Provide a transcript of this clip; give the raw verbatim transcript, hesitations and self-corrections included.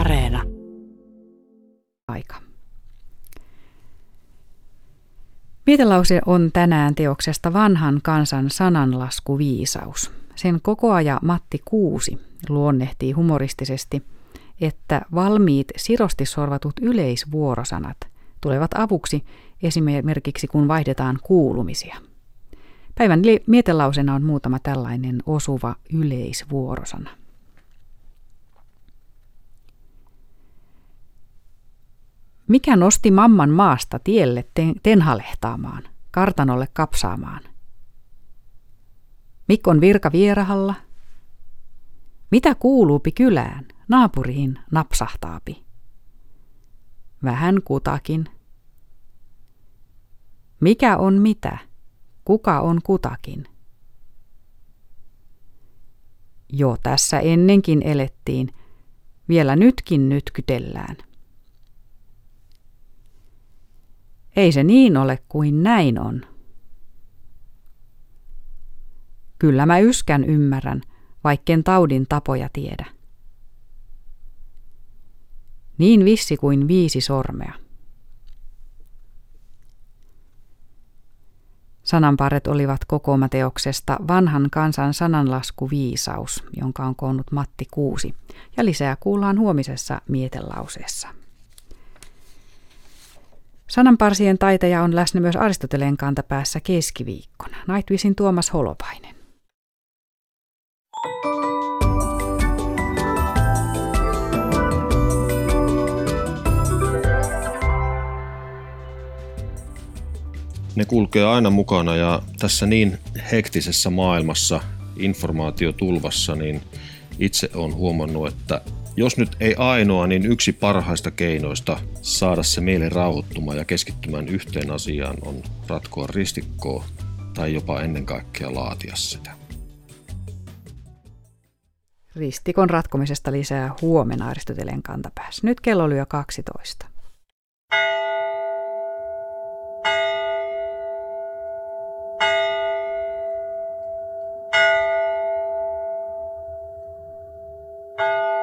Areena. Aika. Mietelause on tänään teoksesta Vanhan kansan sananlaskuviisaus. Sen kokoaja Matti Kuusi luonnehtii humoristisesti, että valmiit sirosti sorvatut yleisvuorosanat tulevat avuksi esimerkiksi kun vaihdetaan kuulumisia. Päivän mietelausena on muutama tällainen osuva yleisvuorosana. Mikä nosti mamman maasta tielle ten- tenhalehtaamaan, kartanolle kapsaamaan? Mikkon virka vierahalla? Mitä kuuluupi kylään, naapuriin napsahtaapi? Vähän kutakin. Mikä on mitä, kuka on kutakin? Jo tässä ennenkin elettiin, vielä nytkin nytkytellään. Ei se niin ole kuin näin on. Kyllä mä yskän ymmärrän, vaikken taudin tapoja tiedä. Niin vissi kuin viisi sormea. Sananparret olivat kokoomateoksesta Vanhan kansan sananlaskuviisaus, jonka on koonnut Matti Kuusi, ja lisää kuullaan huomisessa mietelauseessa. Sananparsien taiteja on läsnä myös Aristoteleen kantapäässä keskiviikkona. Nightwishin Tuomas Holopainen. Ne kulkee aina mukana, ja tässä niin hektisessä maailmassa, informaatiotulvassa, niin itse olen huomannut, että jos nyt ei ainoa, niin yksi parhaista keinoista saada se mieli rauhoittumaan ja keskittymään yhteen asiaan on ratkoa ristikkoa tai jopa ennen kaikkea laatia sitä. Ristikon ratkomisesta lisää huomenna Aristoteleen kantapäässä. Nyt kello lyö kaksitoista. Bye.